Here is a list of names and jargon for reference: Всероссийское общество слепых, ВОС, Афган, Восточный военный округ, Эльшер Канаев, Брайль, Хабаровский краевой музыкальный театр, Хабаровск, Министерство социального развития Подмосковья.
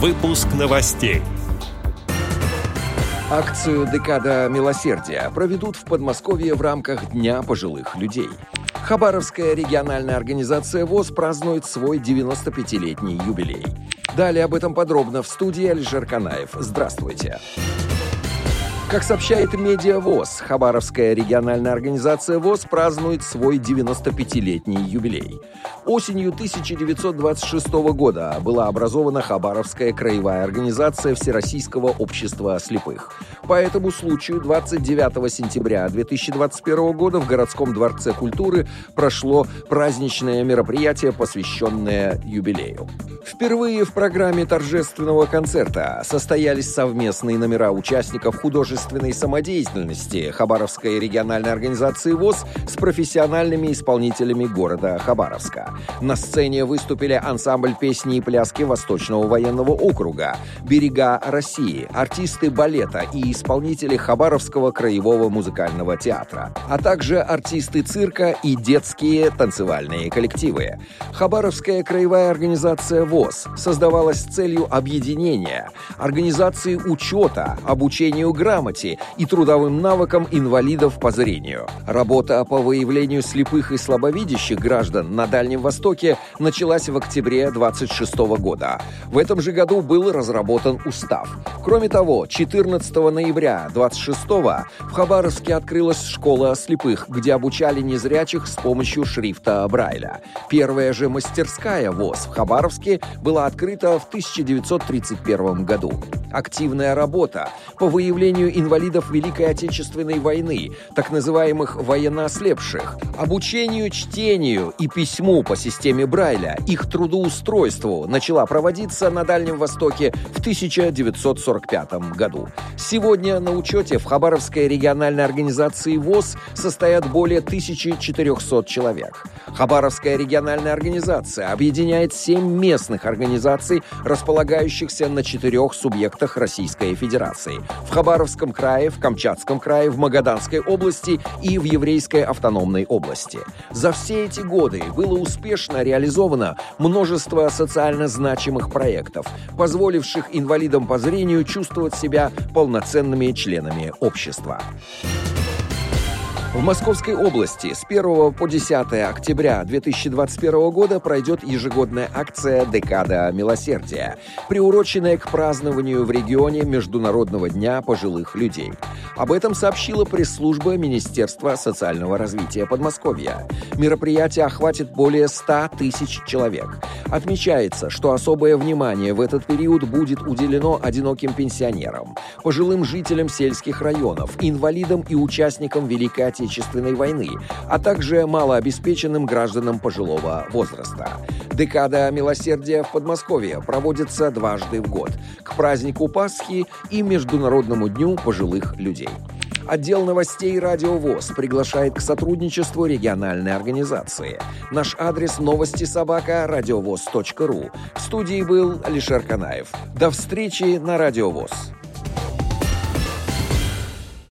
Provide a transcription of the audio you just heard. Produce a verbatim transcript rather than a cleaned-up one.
Выпуск новостей. Акцию «Декада милосердия» проведут в Подмосковье в рамках Дня пожилых людей. Хабаровская региональная организация ВОС празднует свой девяносто пятилетний юбилей. Далее об этом подробно в студии Эльшер Канаев. Здравствуйте. Как сообщает медиа ВОС, Хабаровская региональная организация ВОС празднует свой девяносто пятилетний юбилей. Осенью тысяча девятьсот двадцать шестого года была образована Хабаровская краевая организация Всероссийского общества слепых. По этому случаю двадцать девятого сентября две тысячи двадцать первого года в городском дворце культуры прошло праздничное мероприятие, посвященное юбилею. Впервые в программе торжественного концерта состоялись совместные номера участников художественного самодеятельности Хабаровской региональной организации ВОС с профессиональными исполнителями города Хабаровска. На сцене выступили ансамбль песни и пляски Восточного военного округа, «Берега России», артисты балета и исполнители Хабаровского краевого музыкального театра, а также артисты цирка и детские танцевальные коллективы. Хабаровская краевая организация ВОС создавалась с целью объединения, организации учета, обучению грамоте и трудовым навыкам инвалидов по зрению. Работа по выявлению слепых и слабовидящих граждан на Дальнем Востоке началась в октябре две тысячи двадцать шестого года. В этом же году был разработан устав. Кроме того, четырнадцатого ноября две тысячи двадцать шестого в Хабаровске открылась школа слепых, где обучали незрячих с помощью шрифта Брайля. Первая же мастерская ВОС в Хабаровске была открыта в тысяча девятьсот тридцать первом году. Активная работа по выявлению инвалидов Великой Отечественной войны, так называемых военноослепших, обучению чтению и письму по системе Брайля, их трудоустройству начала проводиться на Дальнем Востоке в тысяча девятьсот сорок пятом году. Сегодня на учете в Хабаровской региональной организации ВОС состоят более тысячи четырёхсот человек. Хабаровская региональная организация объединяет семь местных организаций, располагающихся на четырех субъектах Российской Федерации: в Хабаровском крае, в Камчатском крае, в Магаданской области и в Еврейской автономной области. За все эти годы было успешно реализовано множество социально значимых проектов, позволивших инвалидам по зрению чувствовать себя полноценными членами общества. В Московской области с первого по десятое октября две тысячи двадцать первого года пройдет ежегодная акция «Декада милосердия», приуроченная к празднованию в регионе Международного дня пожилых людей. Об этом сообщила пресс-служба Министерства социального развития Подмосковья. Мероприятие охватит более ста тысяч человек. Отмечается, что особое внимание в этот период будет уделено одиноким пенсионерам, пожилым жителям сельских районов, инвалидам и участникам Великой Отечественной Отечественной войны, а также малообеспеченным гражданам пожилого возраста. Декада милосердия в Подмосковье проводится дважды в год – к празднику Пасхи и Международному дню пожилых людей. Отдел новостей «Радио ВОС» приглашает к сотрудничеству региональной организации. Наш адрес — новости собака радиовос точка ру. В студии был Эльшер Канаев. До встречи на «Радио ВОС».